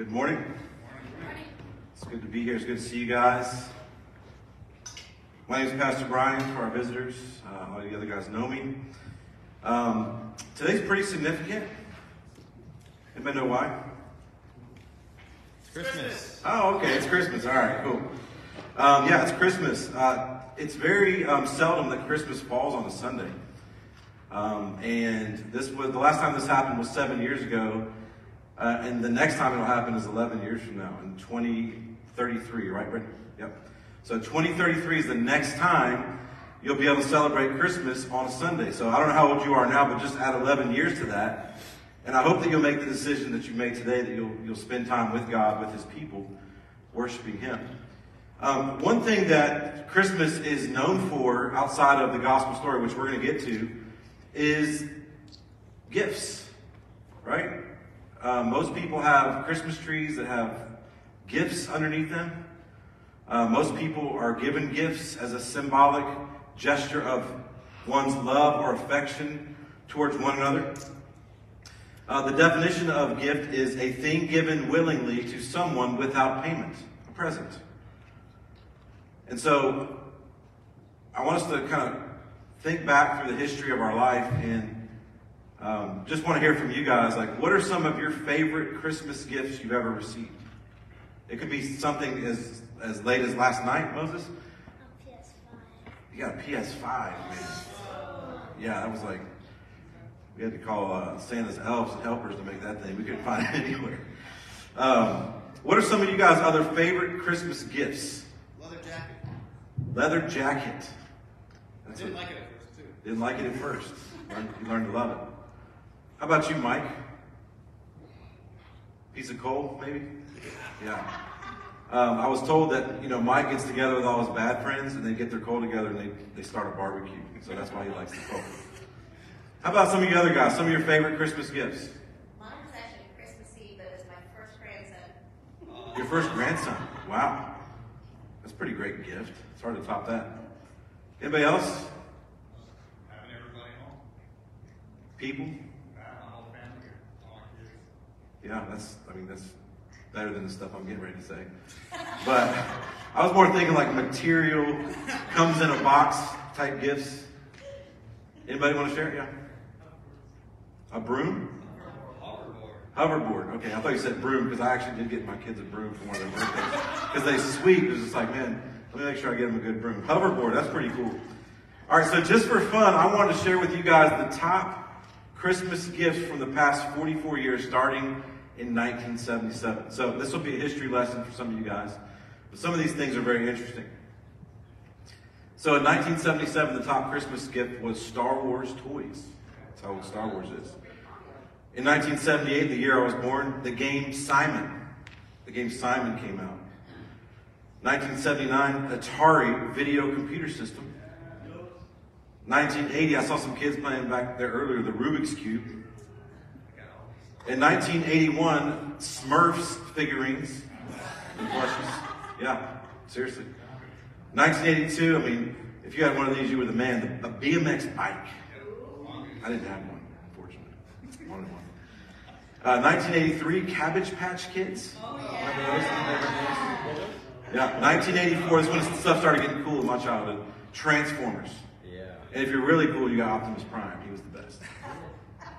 Good morning. It's good to be here. It's good to see you guys. My name is Pastor Brian, for our visitors. All you other guys know me. Today's pretty significant. Anybody know why? It's Christmas. Oh, okay. It's Christmas. All right, cool. Yeah, it's Christmas. It's very seldom that Christmas falls on a Sunday. And this was the last time this happened was 7 years ago. And the next time it'll happen is 11 years from now, in 2033, right, Brittany? Yep. So 2033 is the next time you'll be able to celebrate Christmas on a Sunday. So I don't know how old you are now, but just add 11 years to that. And I hope that you'll make the decision that you made today, that you'll spend time with God, with his people, worshiping him. One thing that Christmas is known for outside of the gospel story, which we're going to get to, is gifts, right? Most people have Christmas trees that have gifts underneath them. Most people are given gifts as a symbolic gesture of one's love or affection towards one another. The definition of gift is a thing given willingly to someone without payment, a present. And so I want us to kind of think back through the history of our life, and just want to hear from you guys, like, what are some of your favorite Christmas gifts you've ever received? It could be something as late as last night, Moses. A PS5. You got a PS5, man. Yeah, that was like, we had to call Santa's elves and helpers to make that thing. We couldn't find it anywhere. What are some of you guys' other favorite Christmas gifts? Leather jacket. Leather jacket. That's I didn't like it at first, too. Didn't like it at first. You learned to love it. How about you, Mike? Piece of coal, maybe? Yeah. I was told that, you know, Mike gets together with all his bad friends and they get their coal together and they start a barbecue. So that's why he likes the coal. How about some of you other guys? Some of your favorite Christmas gifts? Mine was actually Christmas Eve, but it was my first grandson. Your first grandson? Wow. That's a pretty great gift. It's hard to top that. Anybody else? Having everybody home. People? Yeah, that's better than the stuff I'm getting ready to say. But I was more thinking like material, comes in a box type gifts. Anybody want to share? Yeah. A broom? Hoverboard. Okay, I thought you said broom because I actually did get my kids a broom for one of their birthdays. Because they sweep. It was just like, man, let me make sure I get them a good broom. Hoverboard, that's pretty cool. All right, so just for fun, I wanted to share with you guys the top Christmas gifts from the past 44 years, starting in 1977. So this will be a history lesson for some of you guys. But some of these things are very interesting. So in 1977, the top Christmas gift was Star Wars toys. That's how old Star Wars is. In 1978, the year I was born, the game Simon came out. 1979, Atari video computer system. 1980, I saw some kids playing back there earlier, the Rubik's Cube. In 1981, Smurfs figurines. Yeah, seriously. 1982, I mean, if you had one of these, you were the man. A BMX bike. I didn't have one, unfortunately. I wanted one. 1983, Cabbage Patch Kids. Yeah, 1984, this is when stuff started getting cool in my childhood. Transformers. And if you're really cool, you got Optimus Prime. He was the best.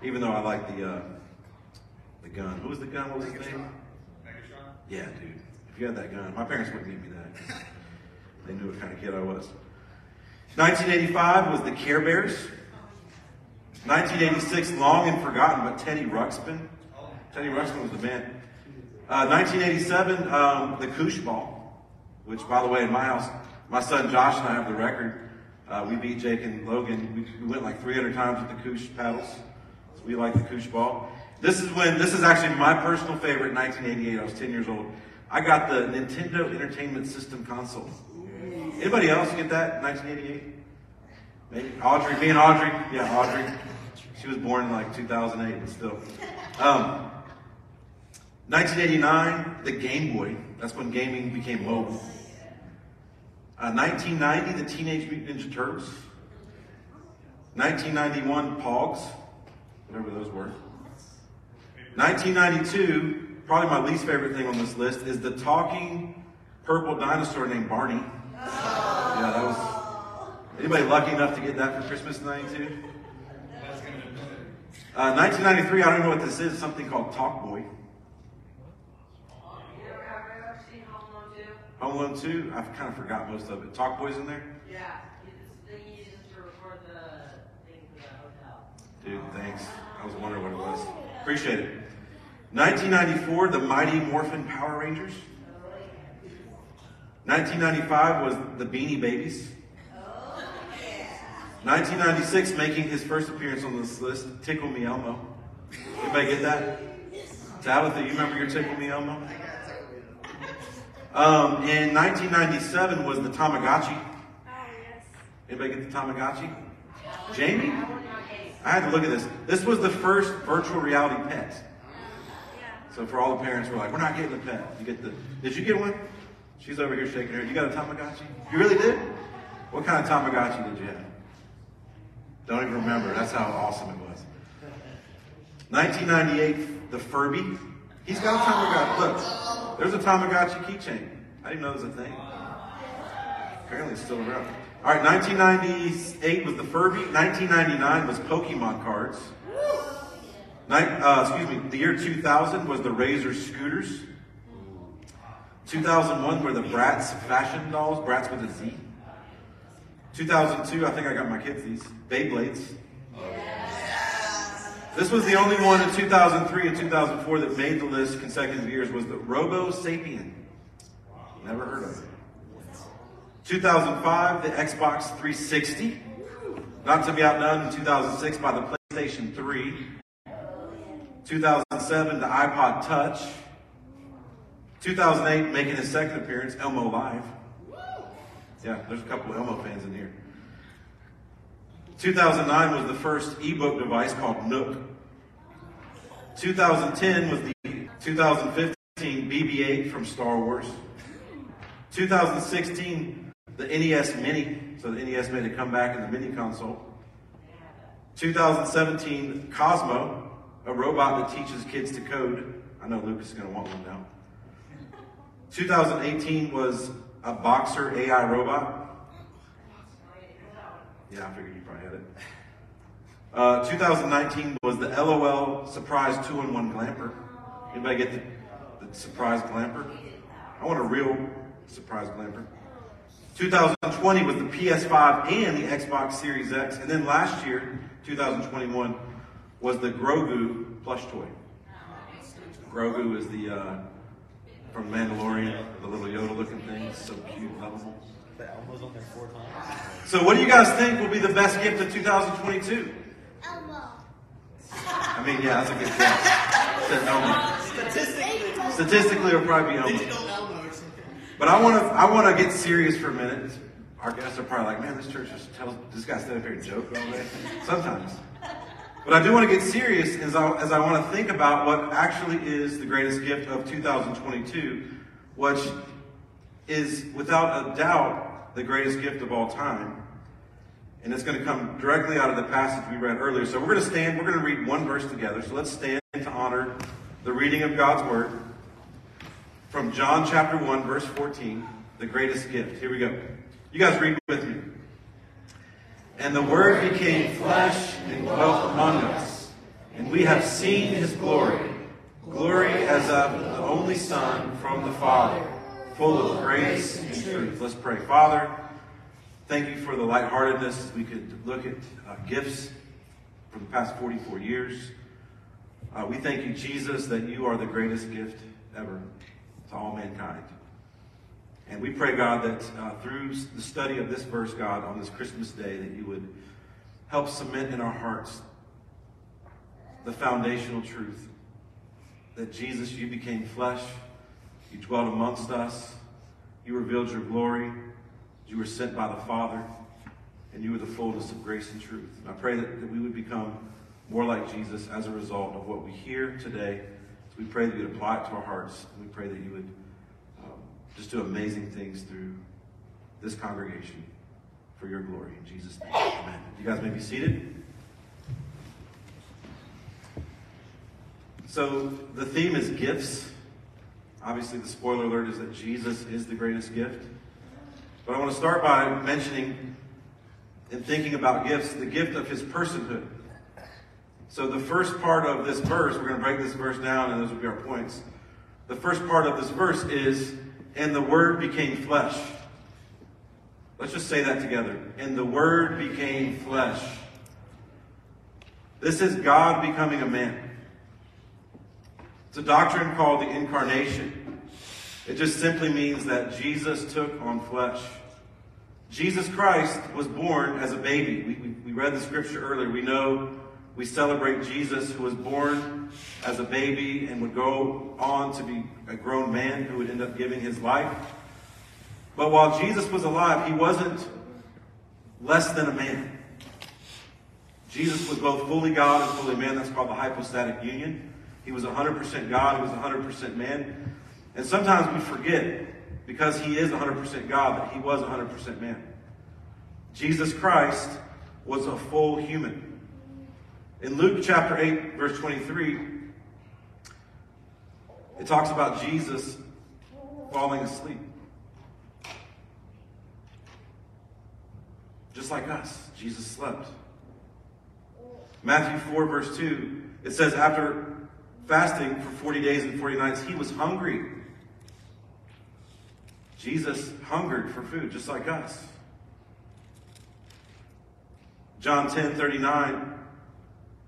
Even though I like the gun. Who was the gun? What was his name? Megatron. Yeah, dude. If you had that gun, my parents wouldn't give me that. They knew what kind of kid I was. 1985 was the Care Bears. 1986, long and forgotten, but Teddy Ruxpin. Teddy Ruxpin was the man. 1987, the Koosh Ball, which, by the way, in my house, my son Josh and I have the record. We beat Jake and Logan. We went like 300 times with the Koosh paddles. So we like the Koosh ball. This is actually my personal favorite, 1988. I was 10 years old. I got the Nintendo Entertainment System console. Anybody else get that in 1988? Maybe Audrey, me and Audrey. Yeah, Audrey. She was born in like 2008, but still. 1989, the Game Boy. That's when gaming became mobile. 1990, the Teenage Mutant Ninja Turtles. 1991, Pogs, whatever those were. 1992, Probably my least favorite thing on this list is the talking purple dinosaur named Barney. Oh. Yeah, that was... Anybody lucky enough to get that for Christmas '92? 1993, I don't even know what this is, something called Talk Boy. Home Alone 2, I've kind of forgot most of it. Talk Boy's in there? Yeah, it's the thing you used to record the thing for the hotel. Dude, thanks. I was wondering what it was. Appreciate it. 1994, The Mighty Morphin Power Rangers. 1995 was The Beanie Babies. 1996, making his first appearance on this list, Tickle Me Elmo. Anybody get that? Tabitha, you remember your Tickle Me Elmo? In 1997 was the Tamagotchi. Oh, yes. Anybody get the Tamagotchi? Jamie? I had to look at this. This was the first virtual reality pet. So for all the parents who were like, we're not getting a pet. You get the... Did you get one? She's over here shaking her. You got a Tamagotchi? You really did? What kind of Tamagotchi did you have? Don't even remember. That's how awesome it was. 1998, the Furby. He's got a Tamagotchi. Look. There's a Tamagotchi keychain. I didn't know it was a thing. Apparently it's still around. All right, 1998 was the Furby. 1999 was Pokemon cards. The year 2000 was the Razor scooters. 2001 were the Bratz fashion dolls, Bratz with a Z. 2002, I think I got my kids these, Beyblades. This was the only one in 2003 and 2004 that made the list consecutive years, was the Robo Sapien. Never heard of it. 2005, the Xbox 360. Not to be outdone in 2006 by the PlayStation 3. 2007, the iPod Touch. 2008, making his second appearance, Elmo Live. Yeah, there's a couple of Elmo fans in here. 2009 was the first ebook device called Nook. 2010 was the 2015 BB-8 from Star Wars. 2016, the NES Mini, so the NES made a comeback in the mini console. 2017, Cosmo, a robot that teaches kids to code. I know Lucas is going to want one now. 2018 was a boxer AI robot. Yeah, I figured you probably had it. 2019 was the LOL Surprise 2-in-1 Glamper. Anybody get the Surprise Glamper? I want a real Surprise Glamper. 2020 was the PS5 and the Xbox Series X. And then last year, 2021, was the Grogu plush toy. Grogu is the, from Mandalorian, the little Yoda looking thing. It's so cute, lovable. Elmo's on there 4 times. So what do you guys think will be the best gift of 2022? Elmo. I mean, yeah, that's a good guess. Elmo. Statistically, it'll probably be Elmo. But I want to get serious for a minute. Our guests are probably like, man, this church just tells this guy stand up here and joke all day. Sometimes. But I do want to get serious as I want to think about what actually is the greatest gift of 2022, which is without a doubt the greatest gift of all time. And it's going to come directly out of the passage we read earlier. So we're going to stand, we're going to read one verse together. So let's stand to honor the reading of God's word from John chapter 1, verse 14, the greatest gift. Here we go. You guys read with me. And the word became flesh and dwelt among us, and we have seen his glory, glory as of the only Son from the Father, full of grace and truth. Let's pray. Father, thank you for the lightheartedness. We could look at gifts from the past 44 years. We thank you, Jesus, that you are the greatest gift ever to all mankind. And we pray, God, that through the study of this verse, God, on this Christmas day, that you would help cement in our hearts the foundational truth that Jesus, you became flesh. You dwelt amongst us, you revealed your glory, you were sent by the Father, and you were the fullness of grace and truth. And I pray that we would become more like Jesus as a result of what we hear today. So we pray that you would apply it to our hearts, and we pray that you would just do amazing things through this congregation for your glory. In Jesus' name, amen. You guys may be seated. So the theme is gifts. Obviously, the spoiler alert is that Jesus is the greatest gift. But I want to start by mentioning and thinking about gifts, the gift of his personhood. So the first part of this verse, we're going to break this verse down, and those will be our points. The first part of this verse is, and the Word became flesh. Let's just say that together. And the Word became flesh. This is God becoming a man. It's a doctrine called the incarnation. It just simply means that Jesus took on flesh. Jesus Christ was born as a baby. We read the scripture earlier. We know, we celebrate Jesus who was born as a baby and would go on to be a grown man who would end up giving his life. But while Jesus was alive, he wasn't less than a man. Jesus was both fully God and fully man. That's called the hypostatic union. He was 100% God. He was 100% man. And sometimes we forget, because he is 100% God, that he was 100% man. Jesus Christ was a full human. In Luke chapter 8, verse 23, it talks about Jesus falling asleep. Just like us, Jesus slept. Matthew 4, verse 2, it says, after fasting for 40 days and 40 nights, he was hungry. Jesus hungered for food, just like us. John 10:39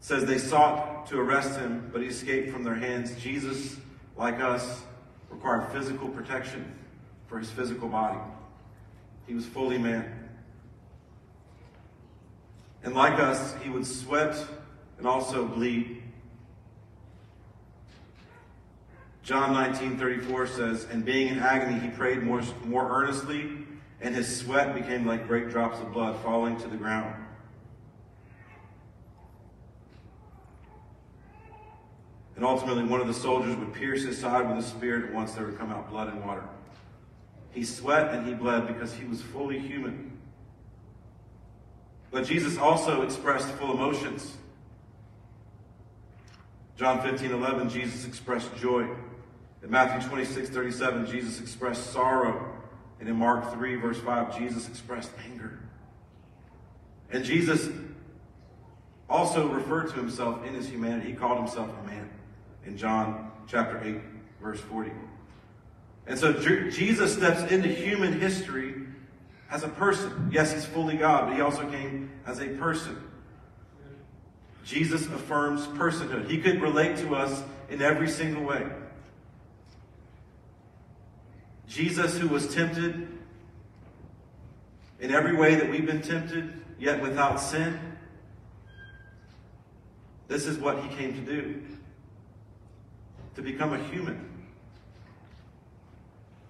says they sought to arrest him, but he escaped from their hands. Jesus, like us, required physical protection for his physical body. He was fully man. And like us, he would sweat and also bleed. John 19:34 says, and being in agony, he prayed more earnestly, and his sweat became like great drops of blood falling to the ground. And ultimately, one of the soldiers would pierce his side with a spear, and once there would come out blood and water. He sweat and he bled because he was fully human. But Jesus also expressed full emotions. John 15:11, Jesus expressed joy. In Matthew 26:37, Jesus expressed sorrow. And in Mark 3, verse 5, Jesus expressed anger. And Jesus also referred to himself in his humanity. He called himself a man in John chapter 8, verse 40. And so Jesus steps into human history as a person. Yes, he's fully God, but he also came as a person. Jesus affirms personhood. He could relate to us in every single way. Jesus, who was tempted in every way that we've been tempted, yet without sin, this is what he came to do, to become a human.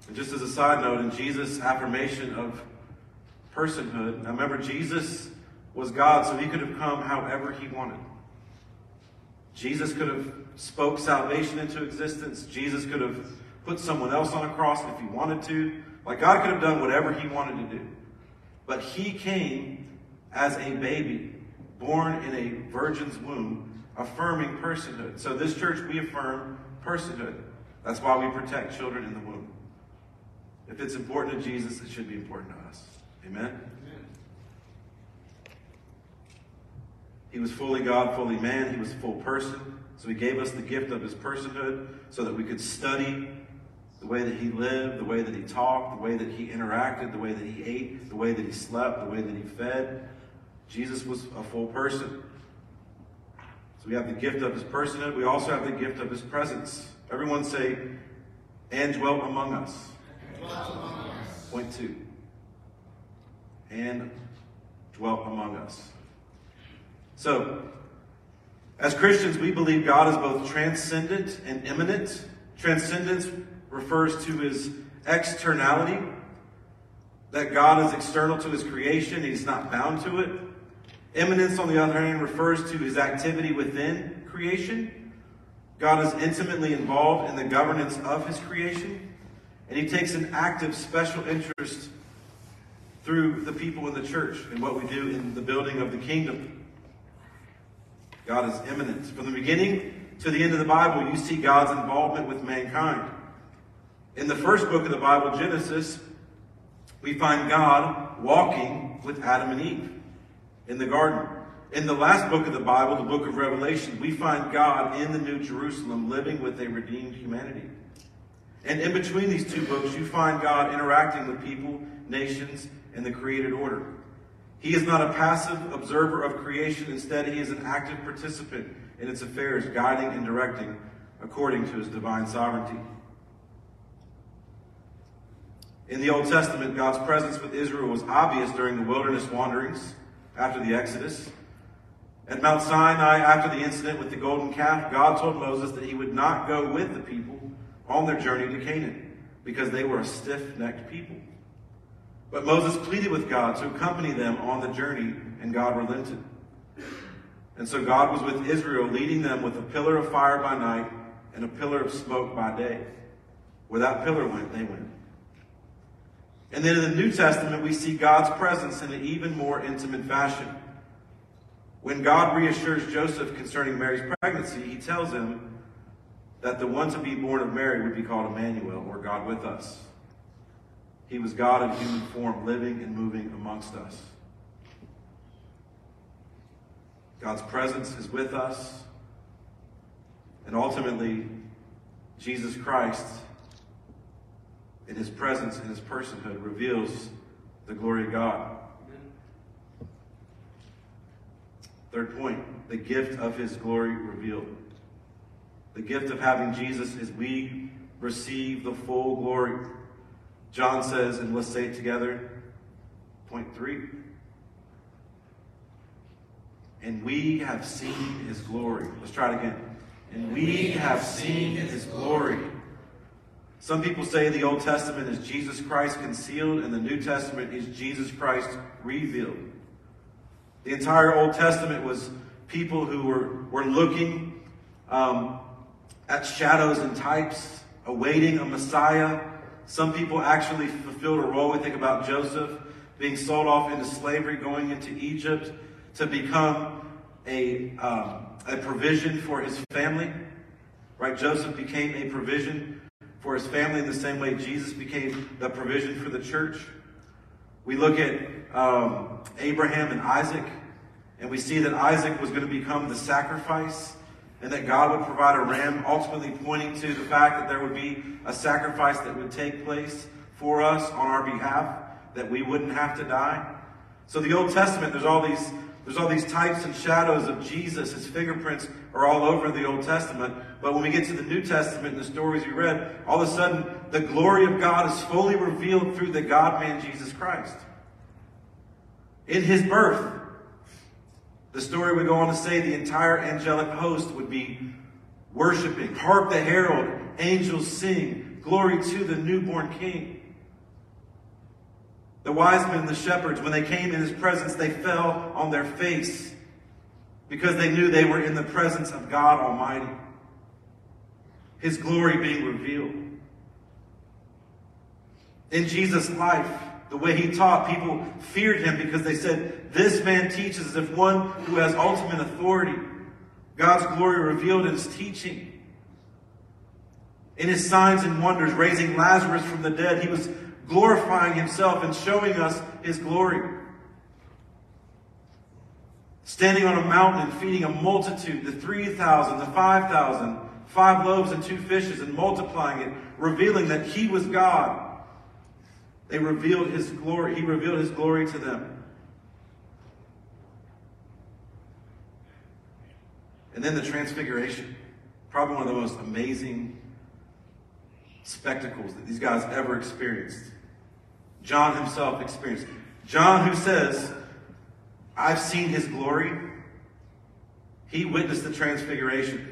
And just as a side note, in Jesus' affirmation of personhood, now remember, Jesus was God, so he could have come however he wanted. Jesus could have spoke salvation into existence. Jesus could have put someone else on a cross if he wanted to. Like, God could have done whatever he wanted to do. But he came as a baby, born in a virgin's womb, affirming personhood. So this church, we affirm personhood. That's why we protect children in the womb. If it's important to Jesus, it should be important to us. Amen? He was fully God, fully man. He was a full person. So he gave us the gift of his personhood so that we could study the way that he lived, the way that he talked, the way that he interacted, the way that he ate, the way that he slept, the way that he fed. Jesus was a full person. So we have the gift of his personhood. We also have the gift of his presence. Everyone say, and dwelt among us. Point two. And dwelt among us. So, as Christians, we believe God is both transcendent and immanent. Transcendence refers to his externality, that God is external to his creation, he's not bound to it. Immanence, on the other hand, refers to his activity within creation. God is intimately involved in the governance of his creation, and he takes an active, special interest through the people in the church and what we do in the building of the kingdom. God is immanent. From the beginning to the end of the Bible, you see God's involvement with mankind. In the first book of the Bible, Genesis, we find God walking with Adam and Eve in the garden. In the last book of the Bible, the book of Revelation, we find God in the New Jerusalem living with a redeemed humanity. And in between these two books, you find God interacting with people, nations, and the created order. He is not a passive observer of creation. Instead, he is an active participant in its affairs, guiding and directing according to his divine sovereignty. In the Old Testament, God's presence with Israel was obvious during the wilderness wanderings after the Exodus. At Mount Sinai, after the incident with the golden calf, God told Moses that he would not go with the people on their journey to Canaan because they were a stiff-necked people. But Moses pleaded with God to accompany them on the journey, and God relented. And so God was with Israel, leading them with a pillar of fire by night and a pillar of smoke by day. Where that pillar went, they went. And then in the New Testament, we see God's presence in an even more intimate fashion. When God reassures Joseph concerning Mary's pregnancy, he tells him that the one to be born of Mary would be called Emmanuel, or God with us. He was God in human form, living and moving amongst us. God's presence is with us. And ultimately, Jesus Christ, in his presence, in his personhood, reveals the glory of God. Third point, the gift of his glory revealed. The gift of having Jesus is we receive the full glory. John says, and let's say it together, point 3. And we have seen his glory. Let's try it again. And we have seen his glory. Some people say the Old Testament is Jesus Christ concealed, and the New Testament is Jesus Christ revealed. The entire Old Testament was people who were looking at shadows and types, awaiting a Messiah. Some people actually fulfilled a role. We think about Joseph being sold off into slavery, going into Egypt to become a provision for his family. Right? Joseph became a provision for his family in the same way Jesus became the provision for the church. We look at Abraham and Isaac, and we see that Isaac was going to become the sacrifice, and that God would provide a ram, ultimately pointing to the fact that there would be a sacrifice that would take place for us on our behalf, that we wouldn't have to die. So the Old Testament, there's all these types and shadows of Jesus. His fingerprints are all over the Old Testament. But when we get to the New Testament and the stories we read, all of a sudden the glory of God is fully revealed through the God-man Jesus Christ. In his birth, the story would go on to say the entire angelic host would be worshiping. Hark the herald, angels sing, glory to the newborn king. The wise men, the shepherds, when they came in his presence, they fell on their face because they knew they were in the presence of God Almighty. His glory being revealed. In Jesus' life, the way he taught, people feared him because they said, this man teaches as if one who has ultimate authority. God's glory revealed in his teaching. In his signs and wonders, raising Lazarus from the dead, he was glorifying himself and showing us his glory. Standing on a mountain and feeding a multitude, the 3,000, the 5,000, 5 loaves and 2 fishes, and multiplying it, revealing that he was God. They revealed his glory. He revealed his glory to them. And then the transfiguration. Probably one of the most amazing spectacles that these guys ever experienced. John himself experienced. John, who says, I've seen his glory. He witnessed the transfiguration.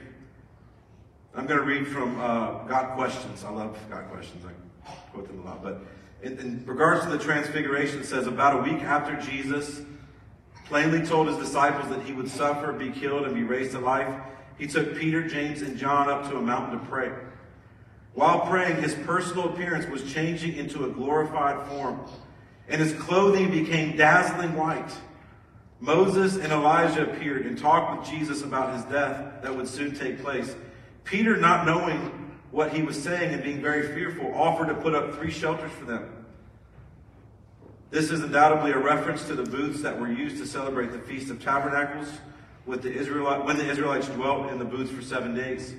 I'm going to read from God Questions. I love God Questions. I quote them a lot, but in regards to the transfiguration, it says, about a week after Jesus plainly told his disciples that he would suffer, be killed, and be raised to life, he took Peter, James, and John up to a mountain to pray. While praying, his personal appearance was changing into a glorified form, and his clothing became dazzling white. Moses and Elijah appeared and talked with Jesus about his death that would soon take place. Peter, not knowing what he was saying and being very fearful, offered to put up three shelters for them. This is undoubtedly a reference to the booths that were used to celebrate the Feast of Tabernacles when the Israelites dwelt in the booths for 7 days.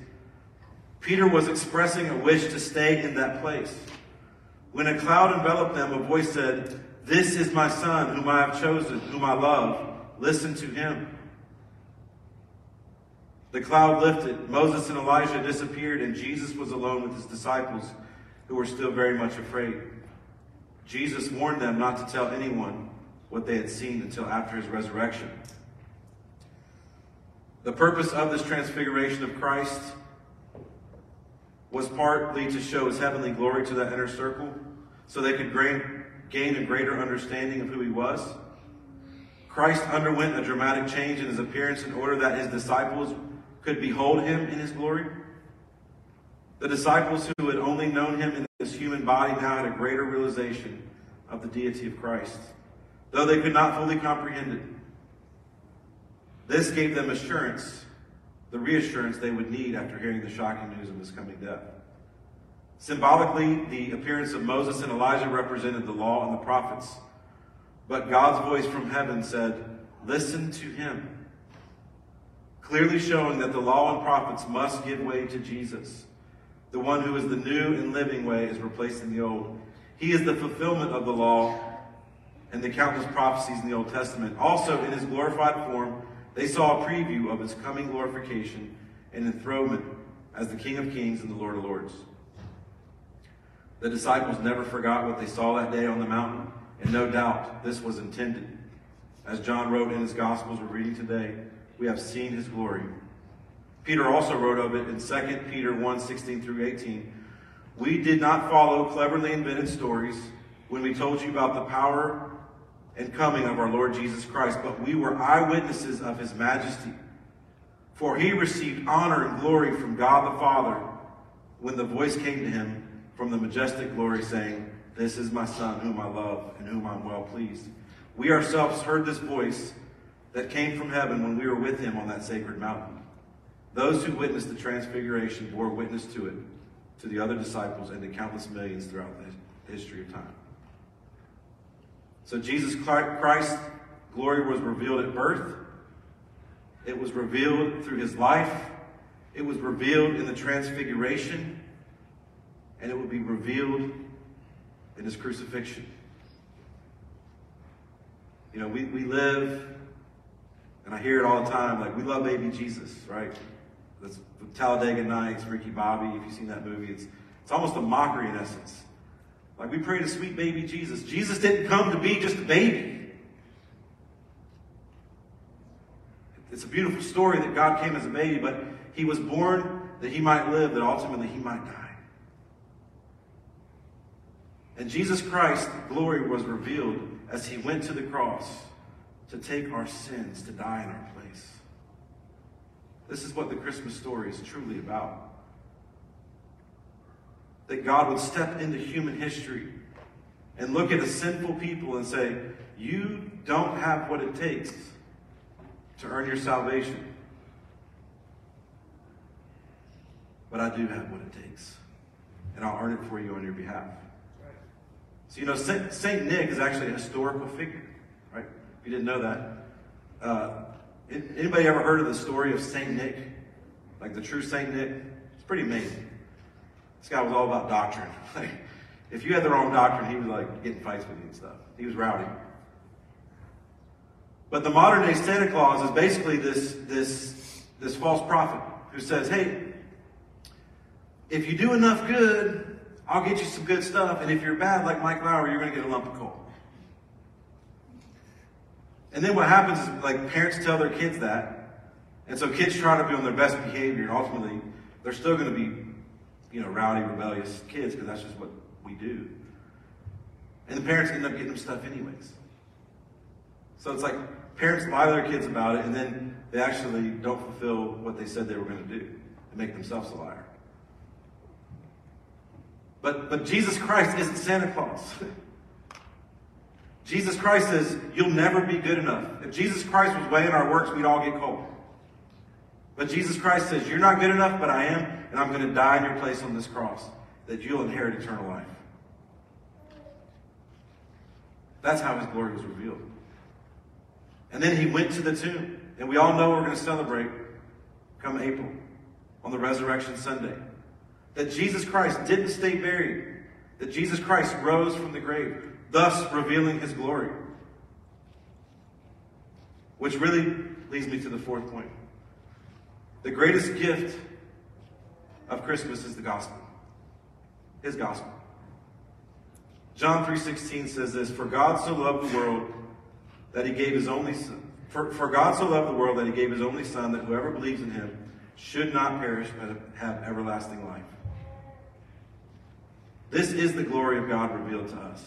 Peter was expressing a wish to stay in that place. When a cloud enveloped them, a voice said, "This is my son, whom I have chosen, whom I love. Listen to him." The cloud lifted. Moses and Elijah disappeared, and Jesus was alone with his disciples, who were still very much afraid. Jesus warned them not to tell anyone what they had seen until after his resurrection. The purpose of this transfiguration of Christ was partly to show his heavenly glory to that inner circle, so they could gain a greater understanding of who he was. Christ underwent a dramatic change in his appearance in order that his disciples could behold him in his glory. The disciples who had only known him in his human body now had a greater realization of the deity of Christ, though they could not fully comprehend it. This gave them assurance, the reassurance they would need after hearing the shocking news of his coming death. Symbolically, the appearance of Moses and Elijah represented the law and the prophets, but God's voice from heaven said, "Listen to him," clearly showing that the law and prophets must give way to Jesus. The one who is the new and living way is replacing the old. He is the fulfillment of the law and the countless prophecies in the Old Testament. Also, in his glorified form, they saw a preview of his coming glorification and enthronement as the King of Kings and the Lord of Lords. The disciples never forgot what they saw that day on the mountain, and no doubt this was intended. As John wrote in his Gospels we're reading today, we have seen his glory. Peter also wrote of it in 2 Peter 1:16 through 18. "We did not follow cleverly invented stories when we told you about the power and coming of our Lord Jesus Christ, but we were eyewitnesses of his majesty. For he received honor and glory from God the Father when the voice came to him from the majestic glory saying, 'This is my son whom I love and whom I'm well pleased.' We ourselves heard this voice that came from heaven when we were with him on that sacred mountain." Those who witnessed the transfiguration bore witness to it, to the other disciples, and to countless millions throughout the history of time. So Jesus Christ's glory was revealed at birth. It was revealed through his life. It was revealed in the transfiguration. And it will be revealed in his crucifixion. You know, we live, and I hear it all the time, like, we love baby Jesus, right? That's Talladega Nights, Ricky Bobby, if you've seen that movie. It's almost a mockery in essence. Like, we pray to sweet baby Jesus. Jesus didn't come to be just a baby. It's a beautiful story that God came as a baby, but he was born that he might live, that ultimately he might die. And Jesus Christ's glory was revealed as he went to the cross to take our sins, to die in our place. This is what the Christmas story is truly about. That God would step into human history and look at a sinful people and say, "You don't have what it takes to earn your salvation. But I do have what it takes. And I'll earn it for you on your behalf." So, you know, St. Nick is actually a historical figure, right? If you didn't know that. Anybody ever heard of the story of St. Nick? Like the true St. Nick? It's pretty amazing. This guy was all about doctrine. Like, if you had the wrong doctrine, he was like getting fights with you and stuff. He was rowdy. But the modern day Santa Claus is basically this false prophet who says, "Hey, if you do enough good, I'll get you some good stuff. And if you're bad, like Mike Lowry, you're going to get a lump of coal." And then what happens is, like, parents tell their kids that. And so kids try to be on their best behavior. And ultimately, they're still going to be, you know, rowdy, rebellious kids, because that's just what we do. And the parents end up getting them stuff anyways. So it's like parents lie to their kids about it, and then they actually don't fulfill what they said they were going to do and make themselves a liar. But Jesus Christ isn't Santa Claus. Jesus Christ says, "You'll never be good enough." If Jesus Christ was weighing our works, we'd all get cold. But Jesus Christ says, "You're not good enough, but I am. and I'm going to die in your place on this cross, that you'll inherit eternal life. That's how his glory was revealed. And then he went to the tomb. And we all know we're going to celebrate come April on the Resurrection Sunday. That Jesus Christ didn't stay buried. That Jesus Christ rose from the grave, thus revealing his glory. Which really leads me to the fourth point. The greatest gift of Christmas is the gospel. His gospel. John 3:16 says this, For God so loved the world that he gave his only son, that whoever believes in him should not perish but have everlasting life. This is the glory of God revealed to us.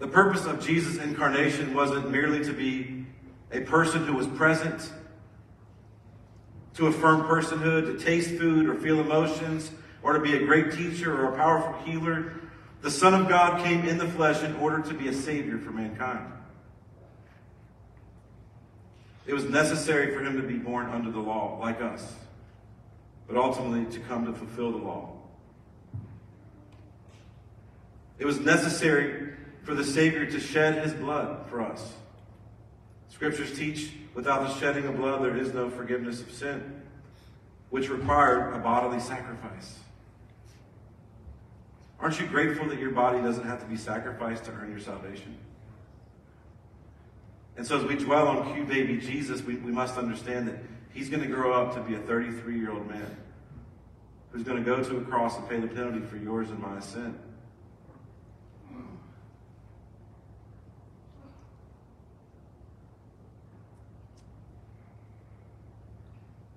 The purpose of Jesus' incarnation wasn't merely to be a person who was present, to affirm personhood, to taste food or feel emotions, or to be a great teacher or a powerful healer. The Son of God came in the flesh in order to be a savior for mankind. It was necessary for him to be born under the law, like us, but ultimately to come to fulfill the law. It was necessary for the Savior to shed his blood for us. Scriptures teach, without the shedding of blood, there is no forgiveness of sin, which required a bodily sacrifice. Aren't you grateful that your body doesn't have to be sacrificed to earn your salvation? And so as we dwell on Q baby Jesus, we must understand that he's going to grow up to be a 33-year-old man who's going to go to a cross and pay the penalty for yours and my sin.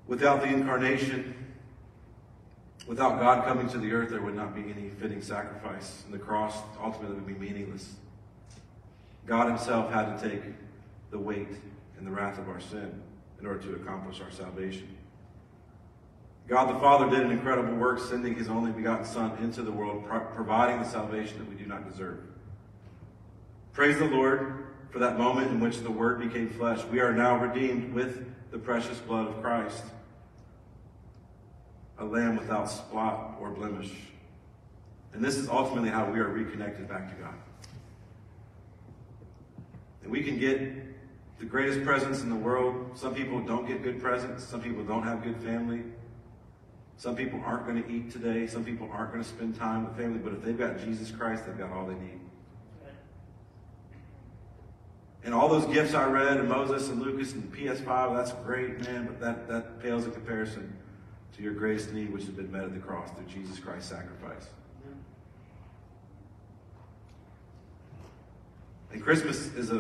Without the incarnation, without God coming to the earth, there would not be any fitting sacrifice, and the cross ultimately would be meaningless. God himself had to take the weight and the wrath of our sin in order to accomplish our salvation. God the Father did an incredible work, sending his only begotten Son into the world, providing the salvation that we do not deserve. Praise the Lord for that moment in which the Word became flesh. We are now redeemed with the precious blood of Christ, a lamb without spot or blemish. And this is ultimately how we are reconnected back to God. And we can get the greatest presents in the world. Some people don't get good presents. Some people don't have good family. Some people aren't going to eat today. Some people aren't going to spend time with family. But if they've got Jesus Christ, they've got all they need. And all those gifts I read, and Moses and Lucas and PS5, that's great, man, but that pales in comparison to your greatest need, which has been met at the cross through Jesus Christ's sacrifice. And Christmas is a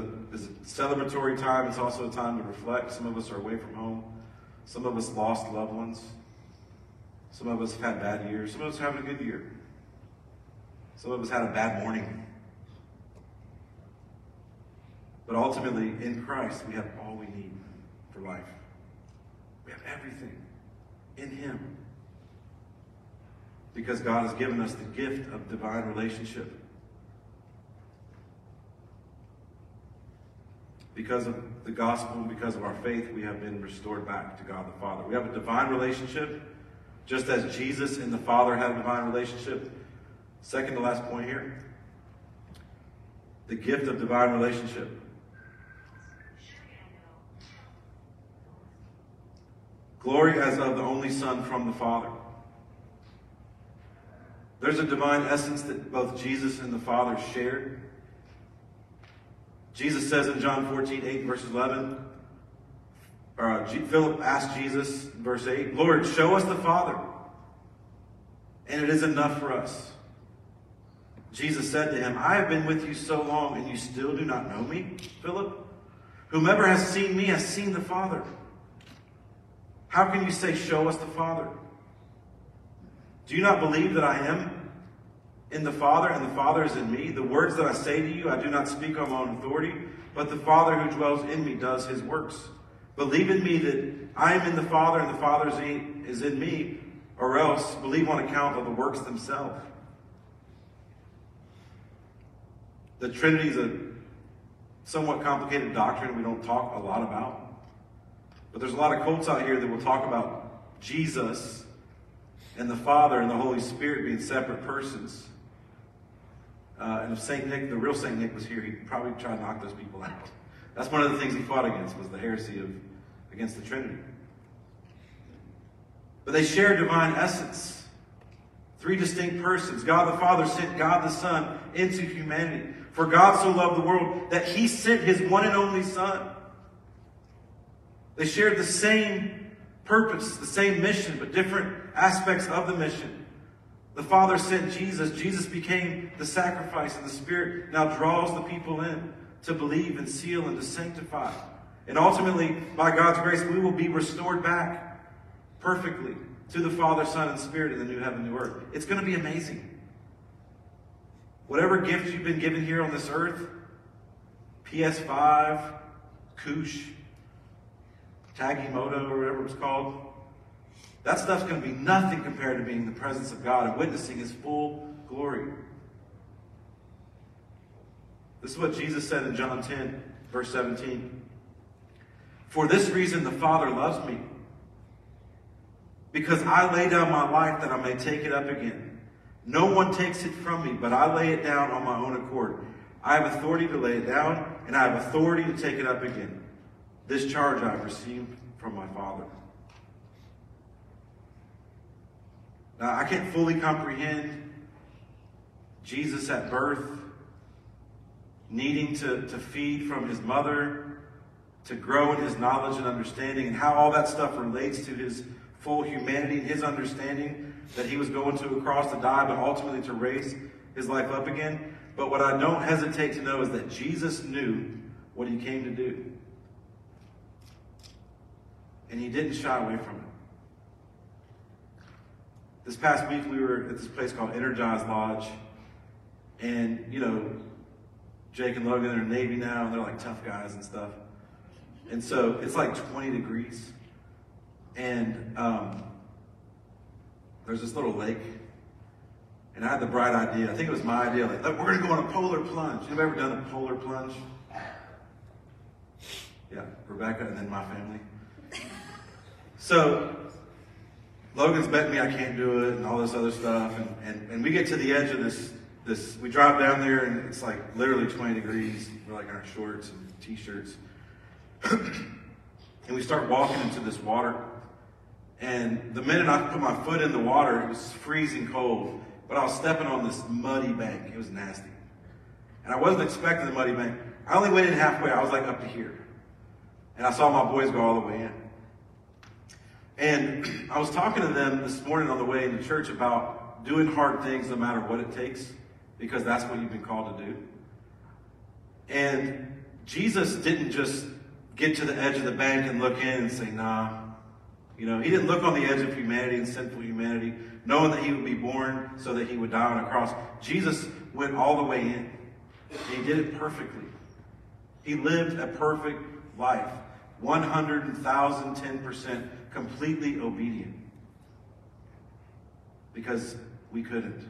celebratory time. It's also a time to reflect. Some of us are away from home. Some of us lost loved ones. Some of us have had bad years. Some of us are having a good year. Some of us had a bad morning. But ultimately, in Christ, we have all we need for life. We have everything in him, because God has given us the gift of divine relationship. Because of the gospel and because of our faith, we have been restored back to God the Father. We have a divine relationship, just as Jesus and the Father had a divine relationship. Second to last point here, the gift of divine relationship. Glory as of the only Son from the Father. There's a divine essence that both Jesus and the Father shared. Jesus says in John 14:8, verse 11, Philip asked Jesus, verse 8, Lord, show us the Father, and it is enough for us. Jesus said to him, I have been with you so long, and you still do not know me, Philip? Whomever has seen me has seen the Father. How can you say, show us the Father? Do you not believe that I am in the Father, and the Father is in me? The words that I say to you, I do not speak on my own authority, but the Father who dwells in me does his works. Believe in me that I am in the Father, and the Father is in me, or else believe on account of the works themselves. The Trinity is a somewhat complicated doctrine we don't talk a lot about. But there's a lot of cults out here that will talk about Jesus and the Father and the Holy Spirit being separate persons. And if St. Nick, the real St. Nick was here, he'd probably try to knock those people out. That's one of the things he fought against, was the heresy against the Trinity. But they share divine essence. Three distinct persons. God the Father sent God the Son into humanity. For God so loved the world that he sent his one and only Son. They shared the same purpose, the same mission, but different aspects of the mission. The Father sent Jesus. Jesus became the sacrifice, and the Spirit now draws the people in to believe and seal and to sanctify. And ultimately, by God's grace, we will be restored back perfectly to the Father, Son, and Spirit in the new heaven, new earth. It's going to be amazing. Whatever gift you've been given here on this earth, PS5, Koosh, Tagimoto, or whatever it's called, that stuff's going to be nothing compared to being in the presence of God and witnessing his full glory. This is what Jesus said in John 10, verse 17. For this reason the Father loves me, because I lay down my life that I may take it up again. No one takes it from me, but I lay it down on my own accord. I have authority to lay it down, and I have authority to take it up again. This charge I have received from my Father. Now, I can't fully comprehend Jesus at birth, needing to feed from his mother, to grow in his knowledge and understanding, and how all that stuff relates to his full humanity and his understanding that he was going to a cross to die, but ultimately to raise his life up again. But what I don't hesitate to know is that Jesus knew what he came to do. And he didn't shy away from it. This past week, we were at this place called Energize Lodge. And, you know, Jake and Logan are in the Navy now, and they're like tough guys and stuff. And so it's like 20 degrees. And there's this little lake. And I had the bright idea. I think it was my idea. Like, look, we're going to go on a polar plunge. Anybody ever done a polar plunge? Yeah, Rebecca and then my family. So Logan's betting me I can't do it and all this other stuff. And we get to the edge of this. We drive down there, and it's like literally 20 degrees. We're like in our shorts and T-shirts. And we start walking into this water. And the minute I put my foot in the water, it was freezing cold. But I was stepping on this muddy bank. It was nasty. And I wasn't expecting the muddy bank. I only went in halfway. I was like up to here. And I saw my boys go all the way in. And I was talking to them this morning on the way into church about doing hard things no matter what it takes, because that's what you've been called to do. And Jesus didn't just get to the edge of the bank and look in and say, nah. You know, he didn't look on the edge of humanity and sinful humanity, knowing that he would be born so that he would die on a cross. Jesus went all the way in. And he did it perfectly. He lived a perfect life. 110% completely obedient, because we couldn't.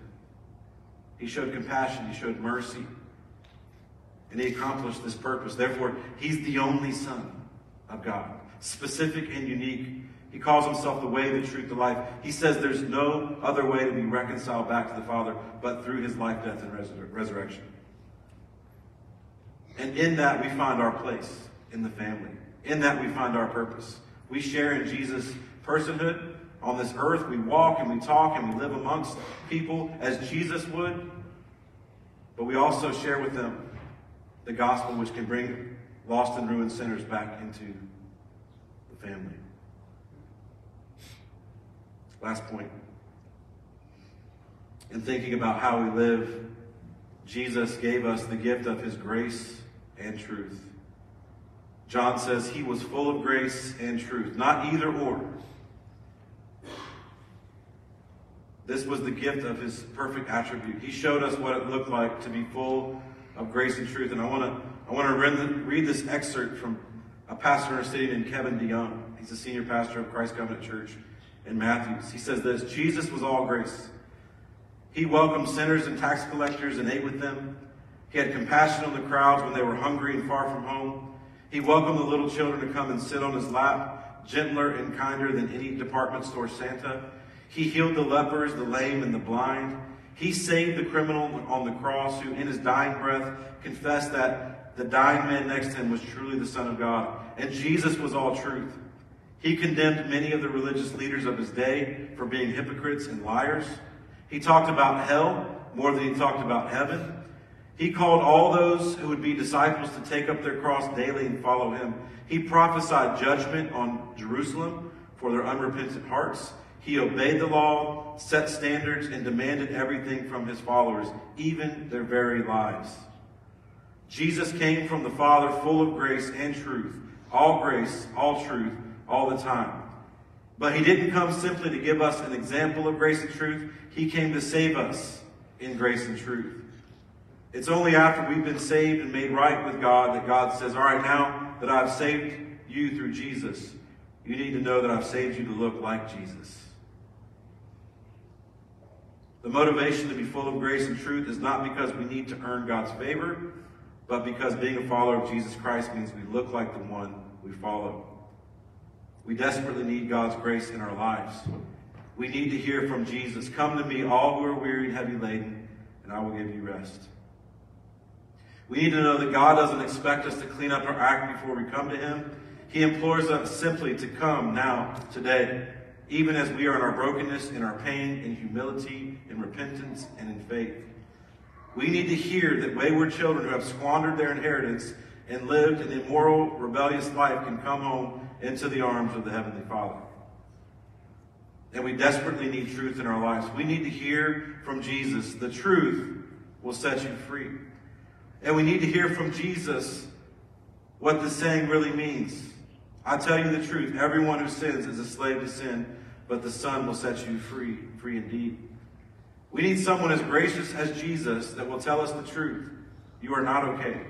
He showed compassion, he showed mercy, and he accomplished this purpose. Therefore, he's the only Son of God, specific and unique. He calls himself the way, the truth, the life. He says there's no other way to be reconciled back to the Father but through his life, death, and resurrection. And in that we find our place in the family. In that we find our purpose. We share in Jesus' personhood on this earth. We walk and we talk and we live amongst people as Jesus would. But we also share with them the gospel, which can bring lost and ruined sinners back into the family. Last point. In thinking about how we live, Jesus gave us the gift of his grace and truth. John says he was full of grace and truth, not either or. This was the gift of his perfect attribute. He showed us what it looked like to be full of grace and truth. And I want to read this excerpt from a pastor in our city named Kevin DeYoung. He's a senior pastor of Christ Covenant Church in Matthews. He says this: Jesus was all grace. He welcomed sinners and tax collectors and ate with them. He had compassion on the crowds when they were hungry and far from home. He welcomed the little children to come and sit on his lap. gentler and kinder than any department store Santa. He healed the lepers, the lame, and the blind. He saved the criminal on the cross, who in his dying breath confessed that the dying man next to him was truly the Son of God. And Jesus was all truth. He condemned many of the religious leaders of his day for being hypocrites and liars. He talked about hell more than he talked about heaven. He called all those who would be disciples to take up their cross daily and follow him. He prophesied judgment on Jerusalem for their unrepentant hearts. He obeyed the law, set standards, and demanded everything from his followers, even their very lives. Jesus came from the Father full of grace and grace, all truth, all the time. But he didn't come simply to give us an example of grace and truth. He came to save us in grace and truth. It's only after we've been saved and made right with God that God says, all right, now that I've saved you through Jesus, you need to know that I've saved you to look like Jesus. The motivation to be full of grace and truth is not because we need to earn God's favor, but because being a follower of Jesus Christ means we look like the one we follow. We desperately need God's grace in our lives. We need to hear from Jesus, "Come to me, all who are weary and heavy laden, and I will give you rest." We need to know that God doesn't expect us to clean up our act before we come to him. He implores us simply to come now, today, even as we are in our brokenness, in our pain, in humility, in repentance, and in faith. We need to hear that wayward children who have squandered their inheritance and lived an immoral, rebellious life can come home into the arms of the Heavenly Father. And we desperately need truth in our lives. We need to hear from Jesus. The truth will set you free. And we need to hear from Jesus what this saying really means. I tell you the truth, everyone who sins is a slave to sin, but the Son will set you free, free indeed. We need someone as gracious as Jesus that will tell us the truth. You are not okay.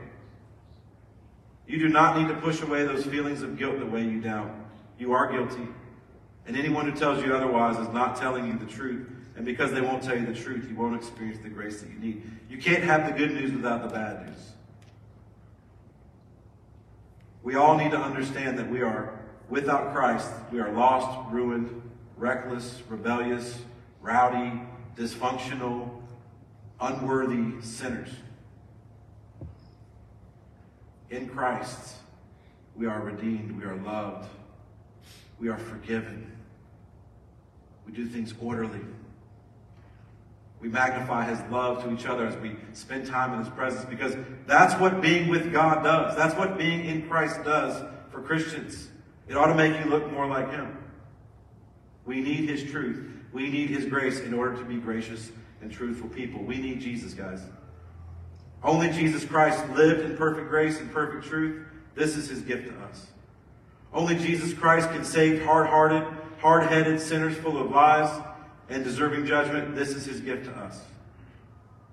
You do not need to push away those feelings of guilt that weigh you down. You are guilty. And anyone who tells you otherwise is not telling you the truth. And because they won't tell you the truth, you won't experience the grace that you need. You can't have the good news without the bad news. We all need to understand that we are, without Christ, we are lost, ruined, reckless, rebellious, rowdy, dysfunctional, unworthy sinners. In Christ, we are redeemed, we are loved, we are forgiven. We do things orderly. We magnify his love to each other as we spend time in his presence, because that's what being with God does. That's what being in Christ does for Christians. It ought to make you look more like him. We need his truth. We need his grace in order to be gracious and truthful people. We need Jesus, guys. Only Jesus Christ lived in perfect grace and perfect truth. This is his gift to us. Only Jesus Christ can save hard-hearted, hard-headed sinners full of lies and deserving judgment. This is his gift to us.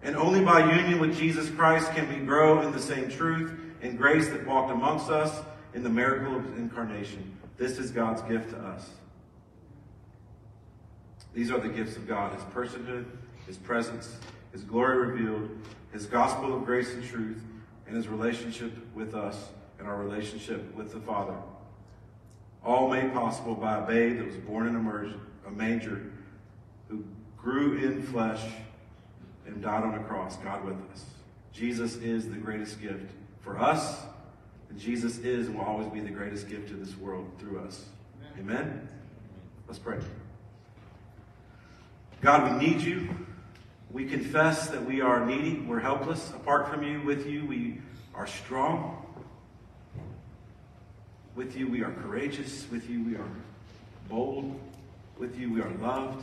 And only by union with Jesus Christ can we grow in the same truth and grace that walked amongst us in the miracle of his incarnation. This is God's gift to us. These are the gifts of God: his personhood, his presence, his glory revealed, his gospel of grace and truth, and his relationship with us and our relationship with the Father. All made possible by a babe that was born in a manger, who grew in flesh and died on a cross, God with us. Jesus is the greatest gift for us, and Jesus is and will always be the greatest gift to this world through us. Amen. Amen? Let's pray. God, we need you. We confess that we are needy, we're helpless. Apart from you, with you, we are strong. With you, we are courageous. With you, we are bold. With you, we are loved.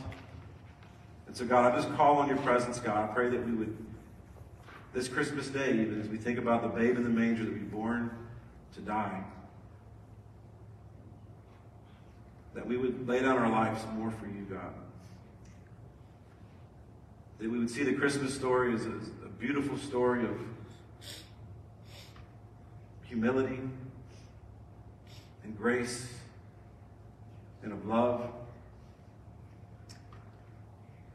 And so, God, I just call on your presence, God. I pray that we would, this Christmas day, even as we think about the babe in the manger that we were born to die, that we would lay down our lives more for you, God. That we would see the Christmas story as a beautiful story of humility, and grace, and of love.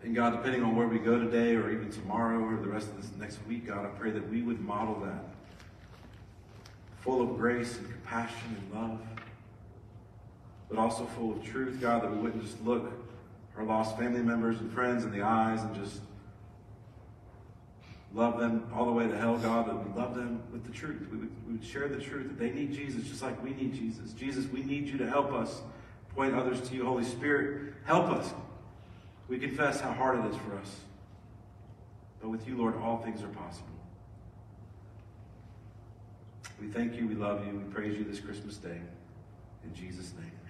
And God, depending on where we go today or even tomorrow or the rest of this next week, God, I pray that we would model that, full of grace and compassion and love. but also full of truth, God, that we wouldn't just look our lost family members and friends in the eyes and just love them all the way to hell, God, but we love them with the truth. We would share the truth that they need Jesus just like we need Jesus. Jesus, we need you to help us point others to you. Holy Spirit, help us. We confess how hard it is for us. But with you, Lord, all things are possible. We thank you, we love you, we praise you this Christmas day. In Jesus' name.